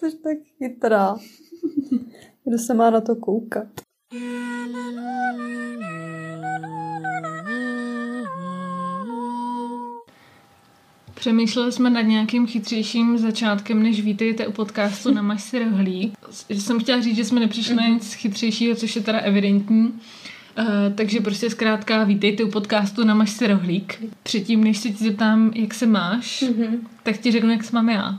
Jsi tak chytrá. Kdo se má na to koukat? Přemýšleli jsme nad nějakým chytřejším začátkem, než vítejte u podcastu Namaž si rohlík. Jsem chtěla říct, že jsme nepřišli na nic chytřejšího, což je teda evidentní. Takže prostě zkrátka vítejte u podcastu Namaž si rohlík. Předtím, než se ti zeptám, jak se máš, tak ti řeknu, jak se mám já.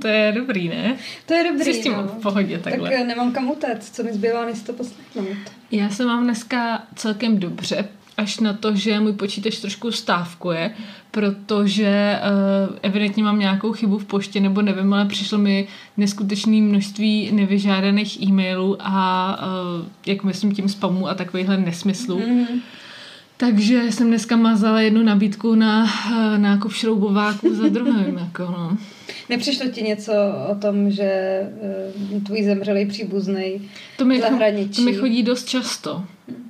To je dobrý, ne? To je dobrý, jsi s tím v pohodě takhle. Tak nemám kam utéct, co mi zbývá, než to poslechnout. Já se mám dneska celkem dobře, až na to, že můj počítač trošku stávkuje, protože evidentně mám nějakou chybu v poště, nebo nevím, ale přišlo mi neskutečné množství nevyžádaných e-mailů a jak myslím tím spamu a takovýchhle nesmyslů. Mm-hmm. Takže jsem dneska mazala jednu nabídku na nákup šroubováků za druhým. Jako, no. Nepřišlo ti něco o tom, že tvůj zemřelý příbuznej v zahraničí? To mi chodí dost často.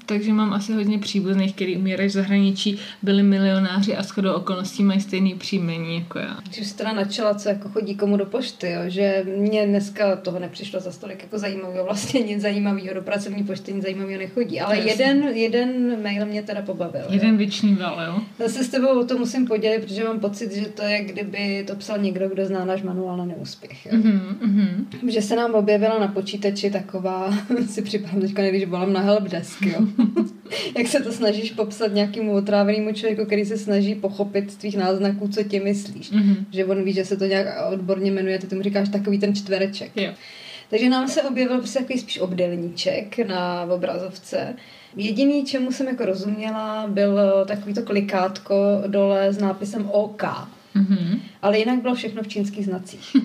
Takže mám asi hodně příbuzných, který umírají v zahraničí, byli milionáři a shodou okolností mají stejný příjmení jako já. Když jsi teda načela, co jako chodí komu do pošty, jo? Že mě dneska toho nepřišlo za stolik jako zajímavého, vlastně nic zajímavého, do pracovní pošty nic zajímavého nechodí, ale jeden mail mě teda pobavil. Jeden věčný vál, jo? Zase s tebou o to musím podělit, protože mám pocit, že to je, kdyby to psal někdo, kdo zná náš manuál na neúspěch. Mm-hmm. Že se nám objevila na počítači taková, si připadám teďka, když volám na helpdesk, jo. Jak se to snažíš popsat nějakému otrávenému člověku, který se snaží pochopit z tvých náznaků, co ti myslíš. Mm-hmm. Že on ví, že se to nějak odborně jmenuje, ty tomu říkáš takový ten čtvereček. Yeah. Takže nám se objevil prostě takový spíš obdélníček na obrazovce. Jediný, čemu jsem jako rozuměla, bylo takový to klikátko dole s nápisem OK. Mm-hmm. Ale jinak bylo všechno v čínských znacích.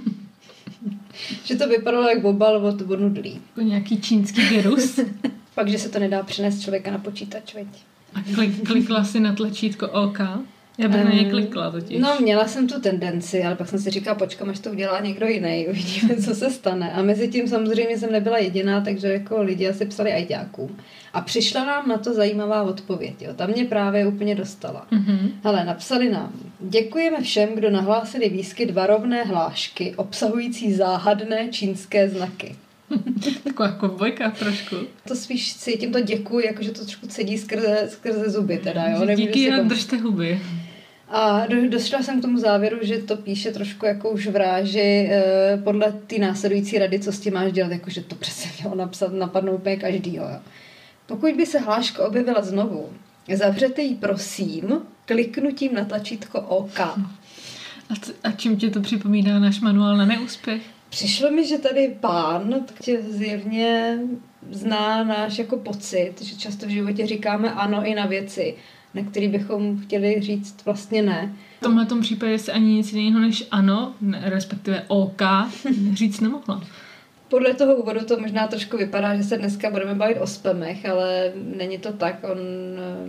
Že to vypadalo jak obal od nudlí. Jako nějaký čínský virus. Pak, že se to nedá přenést člověka na počítač, veď. A klikla si na tlačítko OK? Já bych na něj klikla totiž. No, měla jsem tu tendenci, ale pak jsem si říkala, počkám, až to udělá někdo jiný, uvidíme, co se stane. A mezi tím samozřejmě jsem nebyla jediná, takže jako lidi asi psali ajťákům. A přišla nám na to zajímavá odpověď, jo. Ta mě právě úplně dostala. Mm-hmm. Hele, napsali nám: děkujeme všem, kdo nahlásili výskyt varovné hlášky obsahující záhadné čínské znaky. Taková kovbojka trošku. To spíš cítím to děkuji, jakože to trošku cedí skrze zuby teda, jo. Díky a držte huby. A došla jsem k tomu závěru, že to píše trošku jako už vráži podle ty následující rady, co s tím máš dělat, jakože to přesně mělo napsat, napadnou úplně každýho. Jo. Pokud by se hláška objevila znovu, zavřete ji prosím kliknutím na tlačítko OK. A čím tě to připomíná náš manuál na neúspěch? Přišlo mi, že tady pán tě zjevně zná náš jako pocit, že často v životě říkáme ano i na věci, na který bychom chtěli říct vlastně ne. V tomhletom případě se ani nic jiného než ano, respektive OK, říct nemohla. Podle toho úvodu to možná trošku vypadá, že se dneska budeme bavit o spamech, ale není to tak.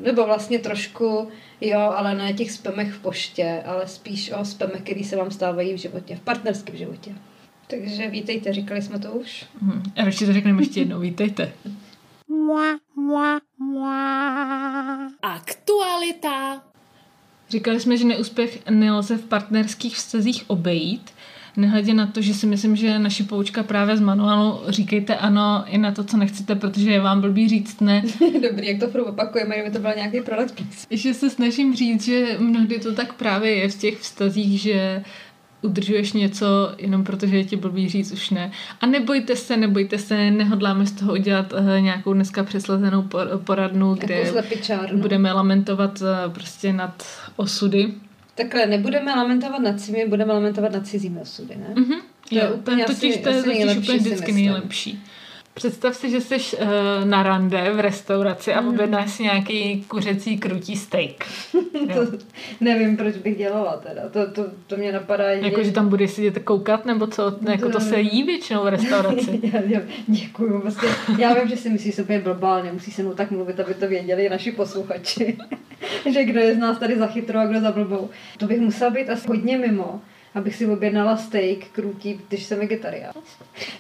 Nebo vlastně trošku, jo, ale ne těch spamech v poště, ale spíš o spamech, který se vám stávají v životě, v partnerském životě. Takže vítejte, říkali jsme to už. A radši to řekneme ještě jednou, vítejte. Aktualita. Říkali jsme, že neúspěch nelze v partnerských vztazích obejít, nehledě na to, že si myslím, že naši poučka právě z manuálu říkejte ano i na to, co nechcete, protože je vám blbý říct ne. Dobrý, jak to furt opakujeme, kdyby to byl nějaký product placement. Že se snažím říct, že mnohdy to tak právě je v těch vztazích, že udržuješ něco jenom protože je ti blbý říct už ne. A nebojte se, nehodláme z toho udělat nějakou dneska přeslezenou poradnu, kde budeme lamentovat prostě nad osudy. Takhle, nebudeme lamentovat nad svými, budeme lamentovat nad cizími osudy, ne? Mm-hmm. To je úplně vždycky nejlepší. Představ si, že jsi na rande v restauraci a objednáš si nějaký kuřecí krutí steak. To nevím, proč bych dělala teda. To mě napadá. Jako, že tam budeš sedět koukat, nebo co? Jako to se jí většinou v restauraci. Děkuju. Vlastně, já vím, že si myslíš, že to je blbá, ale nemusí se mnou tak mluvit, aby to věděli naši posluchači. Že kdo je z nás tady za chytrou a kdo za blbou. To bych musela být asi hodně mimo, abych si objednala steak krutí, když jsem vegetarián.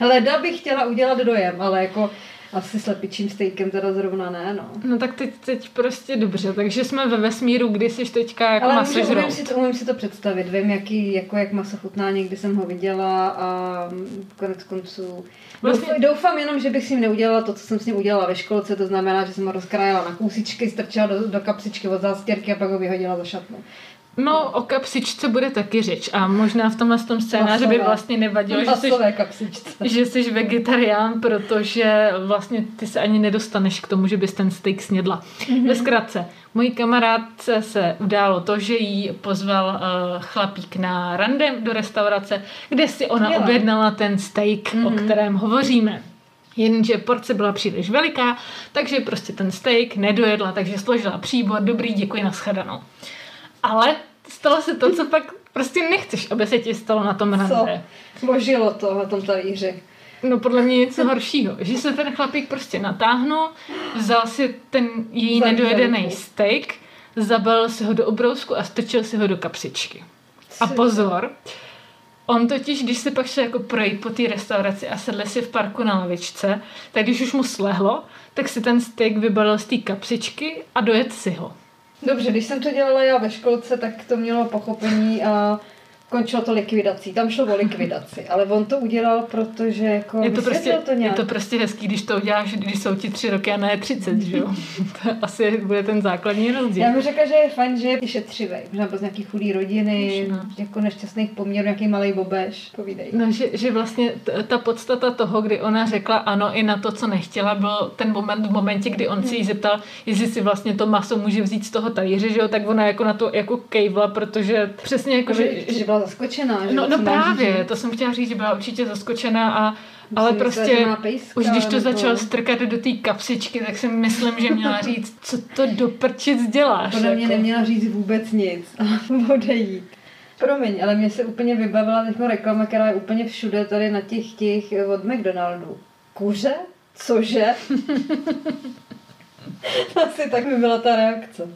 Leda bych chtěla udělat dojem, ale jako Asi slepičím stejkem teda zrovna ne, no. No tak teď prostě dobře, takže jsme ve vesmíru, kdy jsi teďka jako masožrout. Ale umím si to představit, vím, jak maso chutná, někdy jsem ho viděla a konec konců vlastně... doufám jenom, že bych s ním neudělala to, co jsem s ním udělala ve školce, to znamená, že jsem ho rozkrájela na kousičky, strčila do kapsičky od zástěrky a pak ho vyhodila za šatnu. No, o kapsičce bude taky řeč a možná v tomhle tom scénáři by vlastně nevadilo, že jsi vegetarián, protože vlastně ty se ani nedostaneš k tomu, že bys ten steak snědla. Ve zkratce, mojí kamarádce se událo to, že jí pozval chlapík na randem do restaurace, kde si ona objednala ten steak, o kterém hovoříme. Jenže porce byla příliš veliká, takže prostě ten steak nedojedla, takže složila příbor, dobrý, děkuji, nashledanou. Ale stalo se to, co pak prostě nechceš, aby se ti stalo na tom rande. Co? Božilo to na tom talíři. No podle mě něco horšího. Že se ten chlapík prostě natáhnul, vzal si ten její nedojedený steak, zabalil si ho do obrousku a strčil si ho do kapsičky. A pozor, on totiž, když se pak šel jako projít po té restauraci a sedl si v parku na lavičce, tak když už mu slehlo, tak si ten steak vybalil z té kapsičky a dojet si ho. Dobře, když jsem to dělala já ve školce, tak to mělo pochopení a končilo to likvidací. Tam šlo o likvidaci, ale on to udělal, protože jako je to prostě hezký, když to uděláš, když jsou ti 3 roky a ne 30, že jo? To asi bude ten základní rozdíl. Já bych řekla, že je fajn, že je šetřivej. Možná z nějaký chudý rodiny, jako nešťastných poměrů, nějaký malej bobeš. Povídej. No, že vlastně ta podstata toho, kdy ona řekla ano i na to, co nechtěla, byl ten moment v momentě, kdy on se jí zeptal, jestli si vlastně to maso může vzít z toho talíře, že jo? Tak ona jako na to jako kejvla, protože přesně jako že zaskočená, že no právě, to jsem chtěla říct, že byla určitě zaskočená, ale prostě už když to začalo strkat do té kapsičky, tak si myslím, že měla říct, co to do prčic děláš. Podle mě neměla říct vůbec nic a odejít. Promiň, ale mě se úplně vybavila teď reklama, která je úplně všude tady na těch od McDonaldu. Kuře? Cože? Asi tak by byla ta reakce.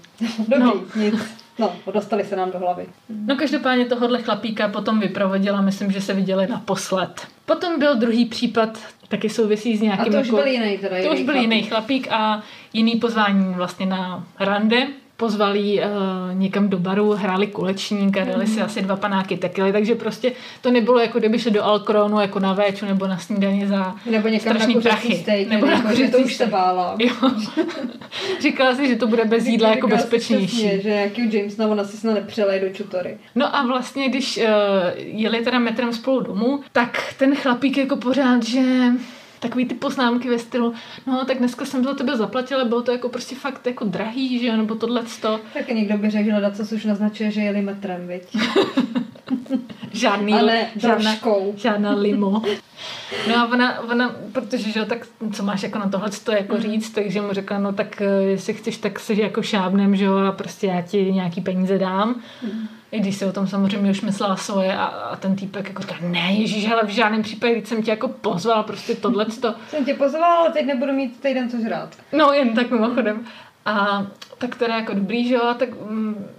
Dobrý, nic. No, dostali se nám do hlavy. No každopádně tohohle chlapíka potom vyprovodila, myslím, že se viděli naposled. Potom byl druhý případ, taky souvisí s nějakým... A to už byl jiný teda. To už byl jiný chlapík a jiný pozvání vlastně na rande. Pozvali ji někam do baru, hráli kulečník a dali si asi 2 panáky tekily, takže prostě to nebylo jako kdyby šli do Alkronu jako na véču nebo na snídani za strašný prachy. Steak, nebo na kuřecí to už se bála. Říkala si, že to bude bez jídla jako bezpečnější. Přesně, že jaký James na ona si snad nepřelej do čutory. No a vlastně, když jeli teda metrem spolu domů, tak ten chlapík jako pořád, že... takový ty poznámky ve stylu, no tak dneska jsem za tebe zaplatila, bylo to jako prostě fakt jako drahý, že jo, nebo tohleto. Tak někdo by řekl, hledat, co už naznačuje, že jeli metrem, viď? žádná limo. No a ona protože, že jo, tak co máš jako na tohleto jako říct, takže mu řekla, no tak jestli chceš, tak se jako šábnem, že jo, a prostě já ti nějaký peníze dám. I když si o tom samozřejmě už myslela svoje a ten týpek jako říká, ne ježíš, ale v žádném případě, když jsem tě jako pozvala, prostě tohleto. Jsem tě pozvala, ale teď nebudu mít týden co žrát. No, jen tak mimochodem. A tak teda jako dobrý, že jo, tak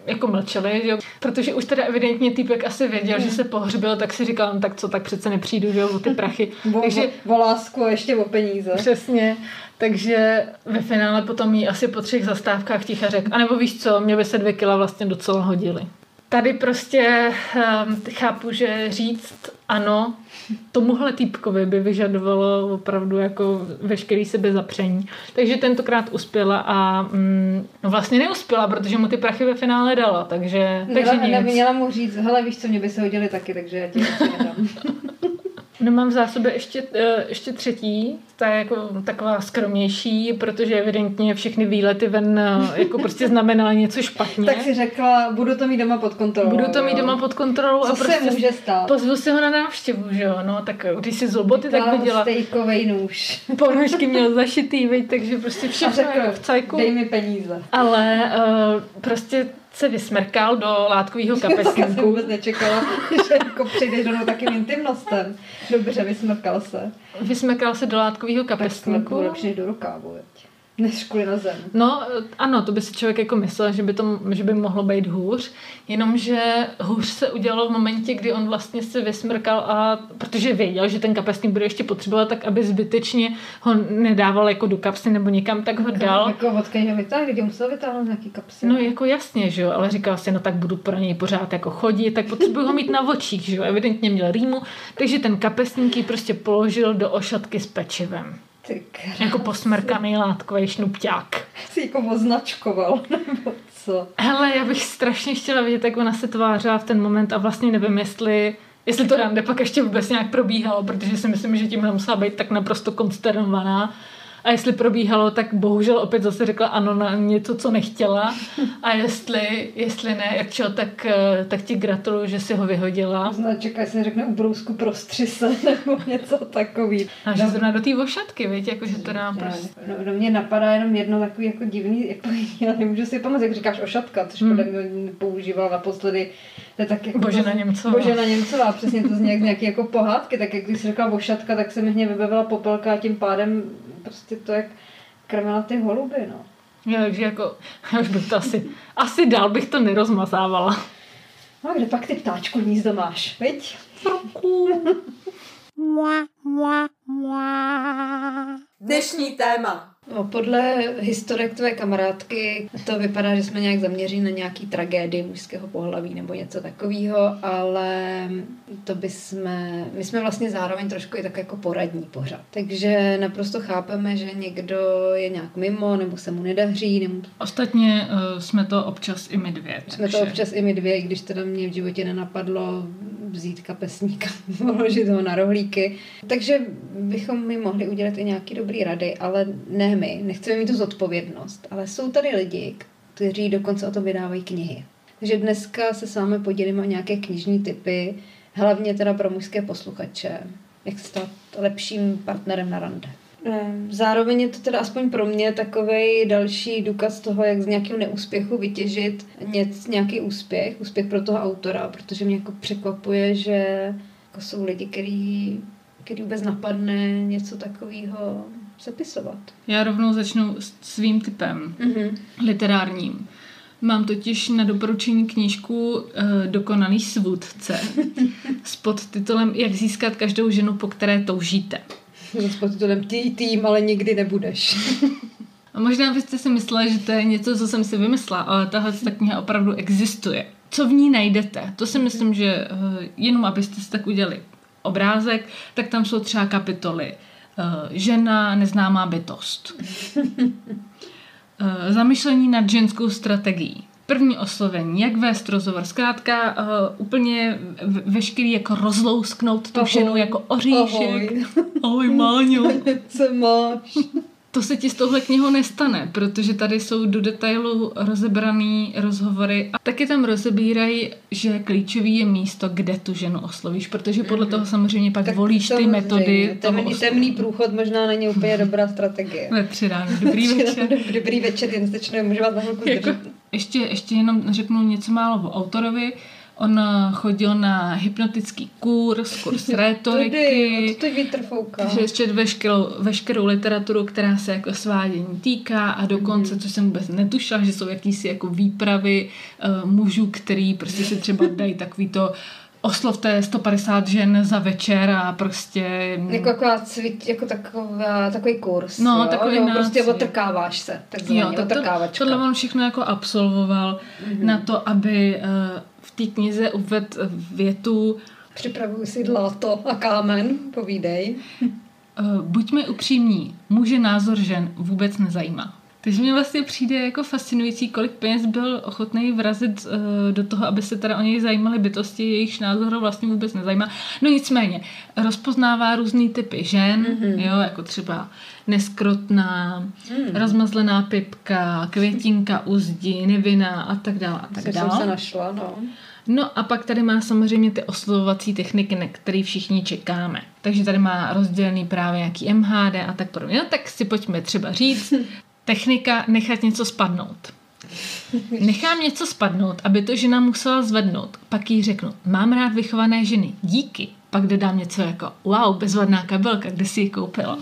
jako mlčeli, že jo. Protože už teda evidentně týpek asi věděl, že se pohřbil, tak si říkal, tak co, tak přece nepřijdu, že jo, o ty prachy. Takže o lásku a ještě o peníze. Přesně. Takže ve finále potom jí asi po 3 zastávkách ticha řekl, anebo víš co, mě by se 2 kila vlastně docela hodily. Tady prostě chápu, že říct ano, tomuhle týpkovi by vyžadovalo opravdu jako veškerý sebezapření. Takže tentokrát uspěla a vlastně neuspěla, protože mu ty prachy ve finále dala, takže měla mu říct, hele víš co, mě by se hodili taky, takže já ti nedám. No mám v zásobě ještě 3, ta je jako taková skromnější, protože evidentně všechny výlety ven jako prostě znamená něco špatně. Tak si řekla, budu to mít doma pod kontrolou. Co a prostě se může stát? Pozvu si ho na návštěvu, že jo, no tak když si zloboty tak viděla. Stejkovej nůž. Ponožky měl zašitý, veď, takže prostě všechno jako v cajku. Dej mi peníze. Ale prostě se vysmrkal do látkového kapesníku. Tak jsem vůbec nečekala, že jako přijdeš do takým intimnostem. Dobře, vysmrkal se. Vysmrkal se do látkového kapesníku. Tak přijdeš do rukávu, veď. Než kvůli na zem. No ano, to by si člověk jako myslel, že by mohlo být hůř, jenomže hůř se udělalo v momentě, kdy on vlastně se vysmrkal, a protože věděl, že ten kapesník bude ještě potřebovat, tak aby zbytečně ho nedával jako do kapsy nebo někam, tak ho dal. Jako odkej ho vytáhl, lidi musel vytáhnout nějaký kapsy. No jako jasně, že jo, ale říkal si, no tak budu pro něj pořád jako chodit, tak potřebuji ho mít na očích, že jo, evidentně měl rýmu, takže ten kapesník ji prostě položil do ošatky s pečivem. Jako posmrkaný látkový šnupťák. Jsi jako označkoval, nebo co? Hele, já bych strašně chtěla vidět, jak ona se tvářila v ten moment, a vlastně nevím, jestli to rande pak ještě vůbec nějak probíhalo, protože si myslím, že tímhle musela být tak naprosto konsternovaná. A jestli probíhalo, tak bohužel opět zase řekla ano na něco, co nechtěla. A jestli ne, jak čo, tak ti gratuluju, že si ho vyhodila. Zná, čekaj, se řekne ubrousku prostřise nebo něco takový. A že zrovna do té ošatky, víte, jako, že to dám prostě. No, mě napadá jenom jedno takový jako divný, jako, já nemůžu si pomoct, jak říkáš ošatka, což podle mě používala naposledy. Tak jako Božena Němcová. Božena Němcová, přesně, to z nějaké jako pohádky, tak jak když jsi řekla ošatka, tak se mi hned vybavila Popelka, a tím pádem prostě to, jak krmila ty holuby, no. Jo, takže jako, já už bych to asi dál bych to nerozmazávala. No a kde pak ty ptáčku hnízdo máš, viď? Ruku. Dnešní téma. No, podle historek tvé kamarádky to vypadá, že jsme nějak zaměřili na nějaký tragédii mužského pohlaví nebo něco takového, ale my jsme vlastně zároveň trošku i tak jako poradní pořad. Takže naprosto chápeme, že někdo je nějak mimo, nebo se mu nedaří. Ostatně jsme to občas i my dvě. I když teda mě v životě nenapadlo vzít kapesníka, položit ho na rohlíky. Takže bychom mi mohli udělat i nějaký dobrý rady, ale ne my, nechceme mít tu zodpovědnost, ale jsou tady lidi, kteří dokonce o tom vydávají knihy. Takže dneska se s vámi podělím o nějaké knižní tipy, hlavně teda pro mužské posluchače, jak se stát lepším partnerem na rande. Zároveň je to teda aspoň pro mě takovej další důkaz toho, jak z nějakého neúspěchu vytěžit nějaký úspěch pro toho autora, protože mě jako překvapuje, že jako jsou lidi, který vůbec napadne něco takového zapisovat. Já rovnou začnu s svým typem literárním. Mám totiž na doporučení knížku Dokonalý svůdce s podtitulem Jak získat každou ženu, po které toužíte. S podtitulem Ty tým, ale nikdy nebudeš. A možná byste si mysleli, že to je něco, co jsem si vymyslela, ale tahle kniha opravdu existuje. Co v ní najdete? To si myslím, že jenom abyste si tak udělali obrázek, tak tam jsou třeba kapitoly žena, neznámá bytost. Zamyšlení nad ženskou strategií. První oslovení, jak vést rozhovor. Zkrátka úplně veškerý jako rozlousknout tu ženu jako oříšek. Ahoj Máňo. Co máš? To se ti s touhle knihou nestane, protože tady jsou do detailu rozebraný rozhovory a taky tam rozebírají, že klíčový je místo, kde tu ženu oslovíš, protože podle toho samozřejmě pak tak volíš ty metody. Temný průchod možná není úplně dobrá strategie. Ve 3 ráno, dobrý večer. Dobrý večer, jen stečnou, můžu vás na chvilku zdržet. Ještě jenom řeknu něco málo o autorovi. On chodil na hypnotický kurz rétoriky. To vítr fouká. Četl veškerou literaturu, která se jako svádění týká, a dokonce, což jsem vůbec netušila, že jsou jakýsi jako výpravy mužů, který prostě si třeba dají takový to oslovte 150 žen za večer a prostě... Takový kurz. No, takový nácvik. Prostě otrkáváš se, takzvaný otrkávačka. Tohle on všechno jako absolvoval na to, aby... v té knize uved větu připravuji si dláto a kámen, povídej. Buďme upřímní, muže názor žen vůbec nezajímá. Takže mě vlastně přijde jako fascinující, kolik peněz byl ochotný vrazit do toho, aby se teda o něj zajímaly bytosti, jejichž názor vlastně vůbec nezajímá. No nicméně, rozpoznává různý typy žen, jo, jako třeba neskrotná, rozmazlená pipka, květinka u zdi, nevinná a tak dále a tak dále. Jsem se našla, no. No a pak tady má samozřejmě ty oslovovací techniky, na které všichni čekáme. Takže tady má rozdělený právě nějaký MHD a tak podobně. No tak si pojďme třeba říct... Technika nechat něco spadnout. Nechám něco spadnout, aby to žena musela zvednout. Pak jí řeknu, mám rád vychované ženy, díky. Pak dodám něco jako, wow, bezvadná kabelka, kde si ji koupila.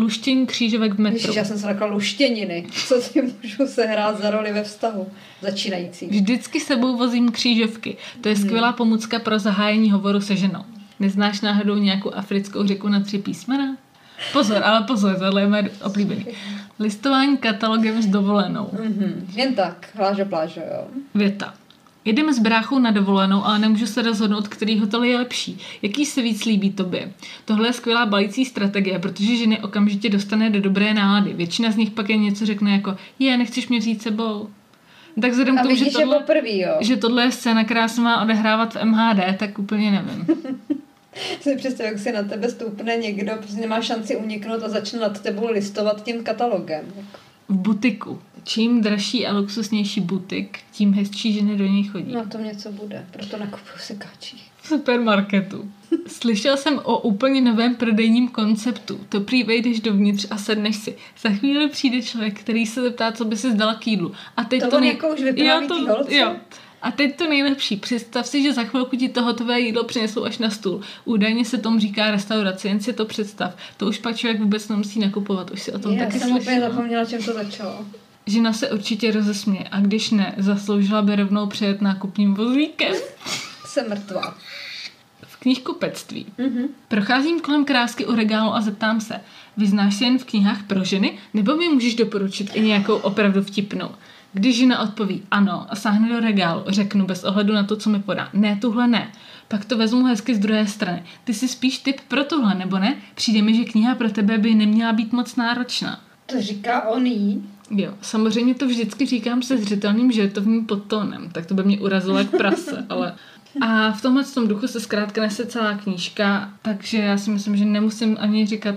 Luštění křížovek v metru. Ježiš, já jsem se řekla luštěniny. Co si můžu sehrát za roli ve vztahu začínající? Vždycky sebou vozím křížovky. To je skvělá pomůcka pro zahájení hovoru se ženou. Neznáš náhodou nějakou africkou řeku na 3 písmena? Pozor, tohle je mé oblíbený. Listování katalogem s dovolenou. Jen tak, pláže, jo. Věta. Jedeme s bráchou na dovolenou, ale nemůžu se rozhodnout, který hotel je lepší. Jaký se víc líbí tobě? Tohle je skvělá balící strategie, protože ženy okamžitě dostane do dobré nálady. Většina z nich pak jen něco řekne jako nechceš mě vzít sebou? Tak vzhledem k tomu, že tohle je scéna, která se má odehrávat v MHD, tak úplně nevím. Si představ, jak si na tebe stoupne někdo, protože nemá šanci uniknout a začne nad tebou listovat tím katalogem. V butiku. Čím dražší a luxusnější butik, tím hezčí ženy do něj chodí. No to něco bude, proto nakupuju se káčí. V supermarketu. Slyšel jsem o úplně novém prodejním konceptu. To prý vejdeš dovnitř a sedneš si. Za chvíli přijde člověk, který se zeptá, co by si zdala k jídlu. A teď to jako už vypráví tý holce. Jo. A teď to nejlepší. Představ si, že za chvilku ti to hotové jídlo přinesou až na stůl. Údajně se tomu říká restaurace, jen si to představ. To už pak člověk vůbec nemusí nakupovat. Už si o tom taky slyšela. Já jsem úplně zapomněla, čem to začalo. Žena se určitě rozesměje a když ne, zasloužila by rovnou přejet nákupním vozíkem. Jsem mrtvá. V knihkupectví. Procházím kolem krásky u regálu a zeptám se, vyznáš se jen v knihách pro ženy, nebo mi můžeš doporučit i nějakou opravdu vtipnou? Když žena odpoví ano a sáhne do regálu, řeknu bez ohledu na to, co mi podá. Ne, tuhle ne. Pak to vezmu hezky z druhé strany. Ty jsi spíš typ pro tuhle, nebo ne? Přijde mi, že kniha pro tebe by neměla být moc náročná. To říká on jí. Jo, samozřejmě to vždycky říkám se zřetelným žertovním podtónem, tak to by mě urazilo jak prase, ale... A v tomhle tom duchu se zkrátka nese celá knížka, takže já si myslím, že nemusím ani říkat,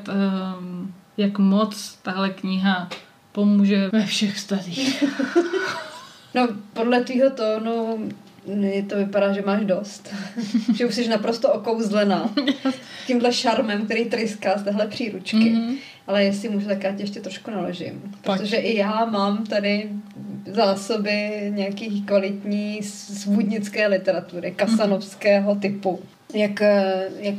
jak moc tahle kniha pomůže ve všech stazích. No, podle tvýho tónu to vypadá, že máš dost. Že už jsi naprosto okouzlená tímhle šarmem, který tryská z téhle příručky. Ale jestli můžu, tak já tě ještě trošku naložím. Protože i já mám tady zásoby nějaký kvalitní svůdnické literatury, kasanovského typu. Jak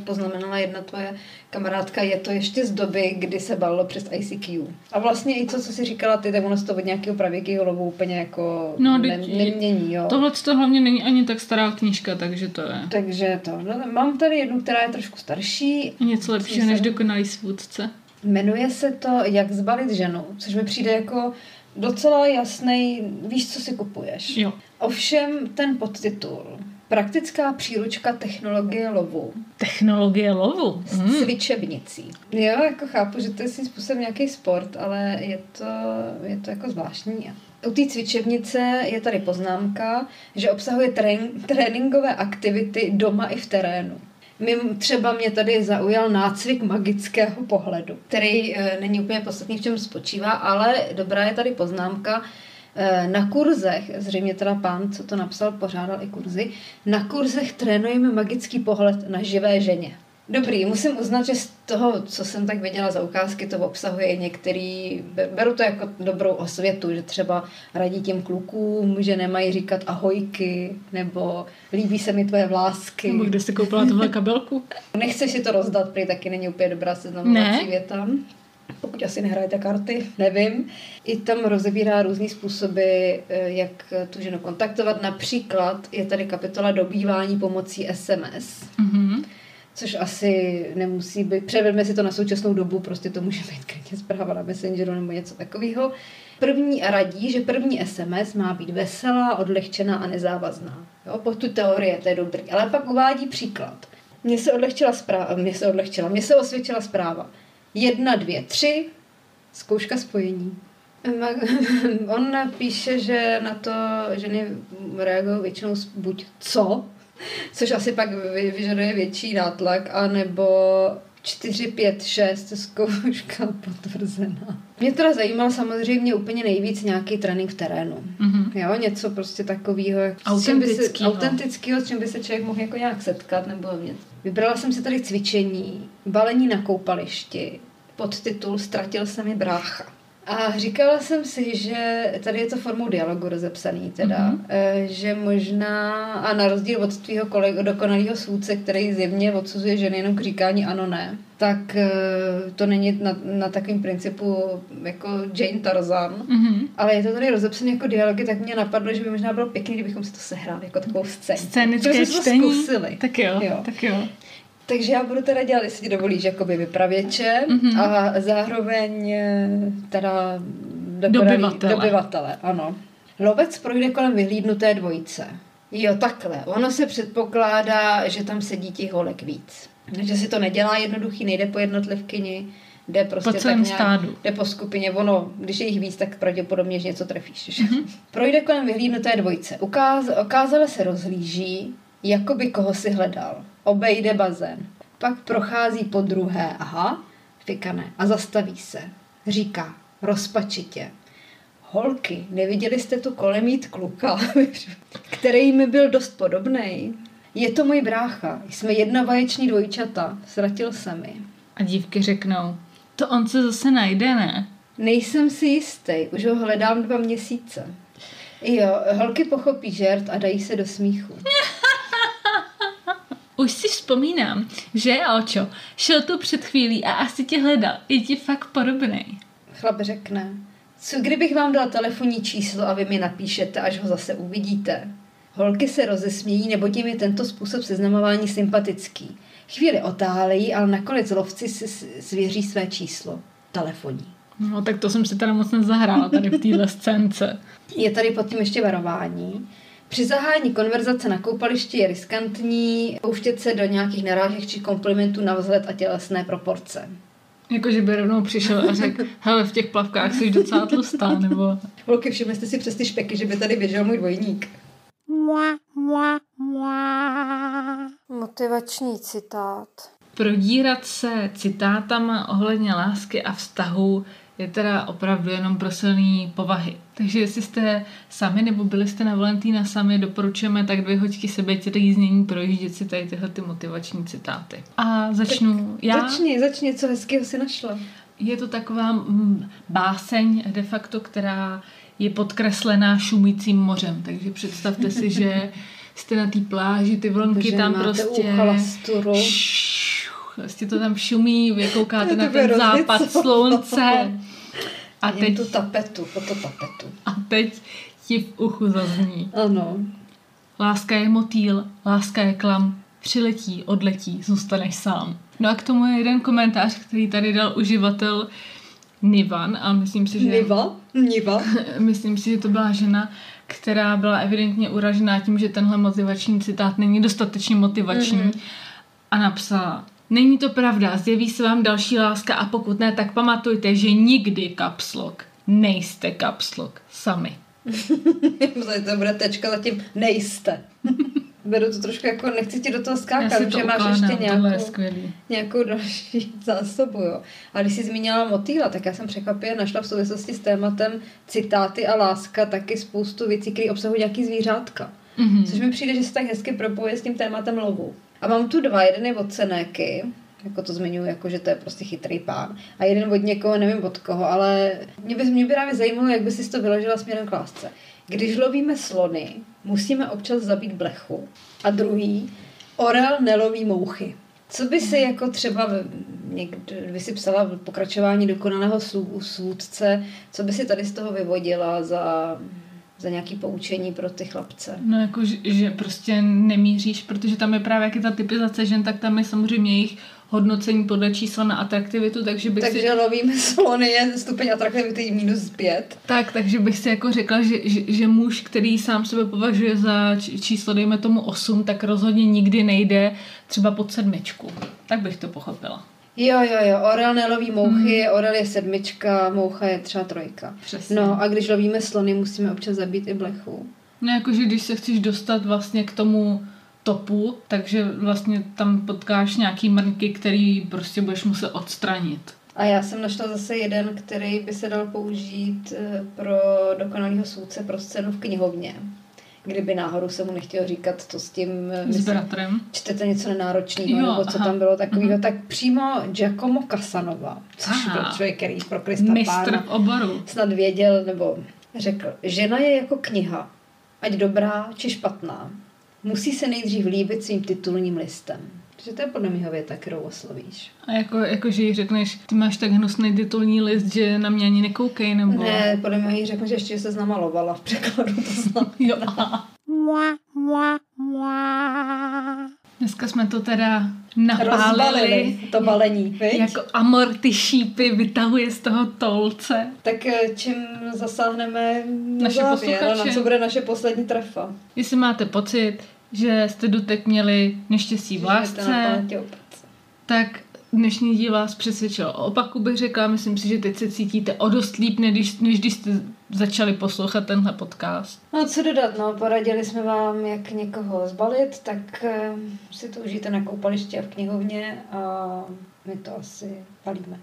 poznamenala jedna tvoje kamarádka, je to ještě z doby, kdy se balilo přes ICQ. A vlastně i to, co jsi říkala ty, tak ono se to od nějakého pravěkého lovu úplně jako nemění. Jo. Tohle to hlavně není ani tak stará knížka, takže to je. Takže to. No, mám tady jednu, která je trošku starší. Něco lepší než Dokonalý svůdce. Jmenuje se to Jak zbalit ženu, což mi přijde jako docela jasnej, víš, co si kupuješ. Jo. Ovšem ten podtitul Praktická příručka technologie lovu. Technologie lovu? S cvičebnicí. Jo, jako chápu, že to je svým způsobem nějaký sport, ale je to jako zvláštní. U té cvičebnice je tady poznámka, že obsahuje tréninkové aktivity doma i v terénu. Mě tady zaujal nácvik magického pohledu, který není úplně podstatný, v čem spočívá, ale dobrá je tady poznámka. Na kurzech, zřejmě teda pán, co to napsal, pořádal i kurzy, na kurzech trénujeme magický pohled na živé ženě. Dobrý, musím uznat, že z toho, co jsem tak viděla za ukázky, to obsahuje některý, beru to jako dobrou osvětu, že třeba radí těm klukům, že nemají říkat ahojky, nebo líbí se mi tvoje vlásky. Nebo kde jsi koupila tohle kabelku? Nechceš si to rozdat, prý taky není úplně dobrá seznamovací věta. Pokud asi nehrajete karty, nevím. I tam rozebírá různý způsoby, jak tu ženu kontaktovat. Například je tady kapitola dobývání pomocí SMS. Což asi nemusí být. Převedme si to na současnou dobu, prostě to může být klidně zpráva na Messengeru nebo něco takového. První a radí, že první SMS má být veselá, odlehčená a nezávazná. Jo, po tu teorie to je dobrý. Ale pak uvádí příklad. Mně se osvědčila zpráva. 1, 2, 3, zkouška spojení. On píše, že na to ženy reagují většinou buď co, což asi pak vyžaduje větší nátlak, anebo 4, 5, 6, zkouška potvrzená. Mě teda zajímal samozřejmě úplně nejvíc nějaký trénink v terénu. Jo, něco prostě takového autentického, s čím by se člověk mohl jako nějak setkat nebo něco. Vybrala jsem si tady cvičení, balení na koupališti, podtitul Ztratil se mi brácha. A říkala jsem si, že tady je to formou dialogu rozepsaný teda, že možná, a na rozdíl od tvýho dokonalého soudce, který zjevně odsuzuje ženy jenom k říkání ano ne, tak to není na takovém principu jako Jane Tarzan, ale je to tady rozepsané jako dialogy, tak mě napadlo, že by možná bylo pěkný, kdybychom si to sehráli jako takovou scénu. Scénické čtení? Tak jo. Takže já budu teda dělat, jestli ti dovolíš, jakoby vypravěče a zároveň teda dobyvatele. Ano. Lovec projde kolem vyhlídnuté dvojice. Jo, takhle. Ono se předpokládá, že tam sedí těch holek víc. Že si to nedělá jednoduchý, nejde po jednotlivkyni, jde prostě po celém stádu. Jde po skupině. Ono, když je jich víc, tak pravděpodobně něco trefíš. Projde kolem vyhlídnuté dvojice. Okázale se rozhlíží, jakoby koho si hledal. Obejde bazén. Pak prochází po druhé. Aha, fikané. A zastaví se. Říká rozpačitě. Holky, neviděli jste tu kolem jít kluka, který mi byl dost podobnej? Je to můj brácha. Jsme jedna vaječní dvojčata. Ztratil se mi. A dívky řeknou, to on se zase najde, ne? Nejsem si jistý. Už ho hledám 2 měsíce. Jo, holky pochopí žert a dají se do smíchu. Už si vzpomínám, že Alčo šel tu před chvílí a asi tě hledal. Je ti fakt podobnej. Chlap řekne, co kdybych vám dal telefonní číslo a vy mi napíšete, až ho zase uvidíte. Holky se rozesmějí, neboť jim je tento způsob seznamování sympatický. Chvíli otálejí, ale nakonec lovci si svěří své číslo. Telefonní. No tak to jsem si teda moc nezahrála tady v téhle scénce. Je tady potom ještě varování. Při zahájení konverzace na koupališti je riskantní pouštět se do nějakých narážek či komplimentů na vzhled a tělesné proporce. Jakože by rovnou přišel a řekl, hele, v těch plavkách jsi docela tlustá, nebo... Holky, všimli jste si přes ty špeky, že by tady běžel můj dvojník. Motivační citát. Prodírat se citátama ohledně lásky a vztahu je teda opravdu jenom pro silný povahy. Takže jestli jste sami nebo byli jste na Valentína sami, doporučujeme tak 2 hoďky sebeříznění projíždět si tady tyhle ty motivační citáty. A začnu tak já. Začni, co hezkého si našla. Je to taková báseň de facto, která je podkreslená šumícím mořem. Takže představte si, že jste na té pláži, ty vlnky tam prostě... Vlastně to tam šumí, vy koukáte na ten západ slunce. A teď tapetu. A teď ti v uchu zazní. Ano. Láska je motýl, láska je klam, přiletí, odletí, zůstaneš sám. No a k tomu je jeden komentář, který tady dal uživatel Nivan, a myslím si, že... Niva? Myslím si, že to byla žena, která byla evidentně uražená tím, že tenhle motivační citát není dostatečně motivační. A napsala... Není to pravda, zjeví se vám další láska a pokud ne, tak pamatujte, že nikdy kapslok. Nejste kapslok. Sami. To bude tečka zatím nejste. Beru to trošku jako, nechci ti do toho skákat, protože máš ještě nějakou další zásobu, jo. A když jsi zmínila motýla, tak já jsem překvapivě našla v souvislosti s tématem citáty a láska taky spoustu věcí, které obsahují nějaký zvířátka. Což mi přijde, že se tak hezky propojí s tím tématem lovu. A mám tu 2, jeden je od Senéky, jako to zmiňuji, jako že to je prostě chytrý pán, a jeden od někoho, nevím od koho, ale mě by právě zajímalo, jak by si to vyložila směrem k lásce. Když lovíme slony, musíme občas zabít blechu. A druhý, orel neloví mouchy. Co by si jako třeba by si psala pokračování dokonalého soudce, co by si tady z toho vyvodila za nějaké poučení pro ty chlapce. No jako, že prostě nemíříš, protože tam je právě jak je ta typizace žen, tak tam je samozřejmě jejich hodnocení podle čísla na atraktivitu, takže lovíme slony, je stupeň atraktivity -5. Takže bych si jako řekla, že muž, který sám sebe považuje za číslo, dejme tomu 8, tak rozhodně nikdy nejde třeba pod 7. Tak bych to pochopila. Jo, orel neloví mouchy, orel je 7, moucha je třeba 3. Přesně. No a když lovíme slony, musíme občas zabít i blechu. No jakože když se chceš dostat vlastně k tomu topu, takže vlastně tam potkáš nějaký mrnky, který prostě budeš muset odstranit. A já jsem našla zase jeden, který by se dal použít pro dokonalého soudce pro scénu v knihovně. kdyby náhodou se mu nechtěl říkat to s tím s bratrem. Čtete něco nenáročného, jo, nebo co aha, tam bylo takového, tak přímo Giacomo Casanova, což byl člověk, který pro Krista Pána oboru snad věděl, nebo řekl, žena je jako kniha, ať dobrá či špatná. Musí se nejdřív líbit svým titulním listem. Že to je podle mého věta, kterou oslovíš. A jako že jí řekneš, ty máš tak hnusný titulní list, že na mě ani nekoukej, nebo... Ne, podle mě jí řekneš, že ještě se znamalovala v překladu, to znamená. Dneska jsme to teda napálili. Rozbalili to balení, viď? Jako Amor ty šípy vytahuje z toho tolce. Tak čím zasáhneme naše posluchače? Na co bude naše poslední trefa? Jestli máte pocit, že jste doteď měli neštěstí v lásce, tak dnešní díl vás přesvědčilo o opaku, bych řekla. Myslím si, že teď se cítíte o dost líp, než když jste začali poslouchat tenhle podcast. No co dodat, no, poradili jsme vám, jak někoho zbalit, tak si to užijte na koupališti a v knihovně a my to asi balíme.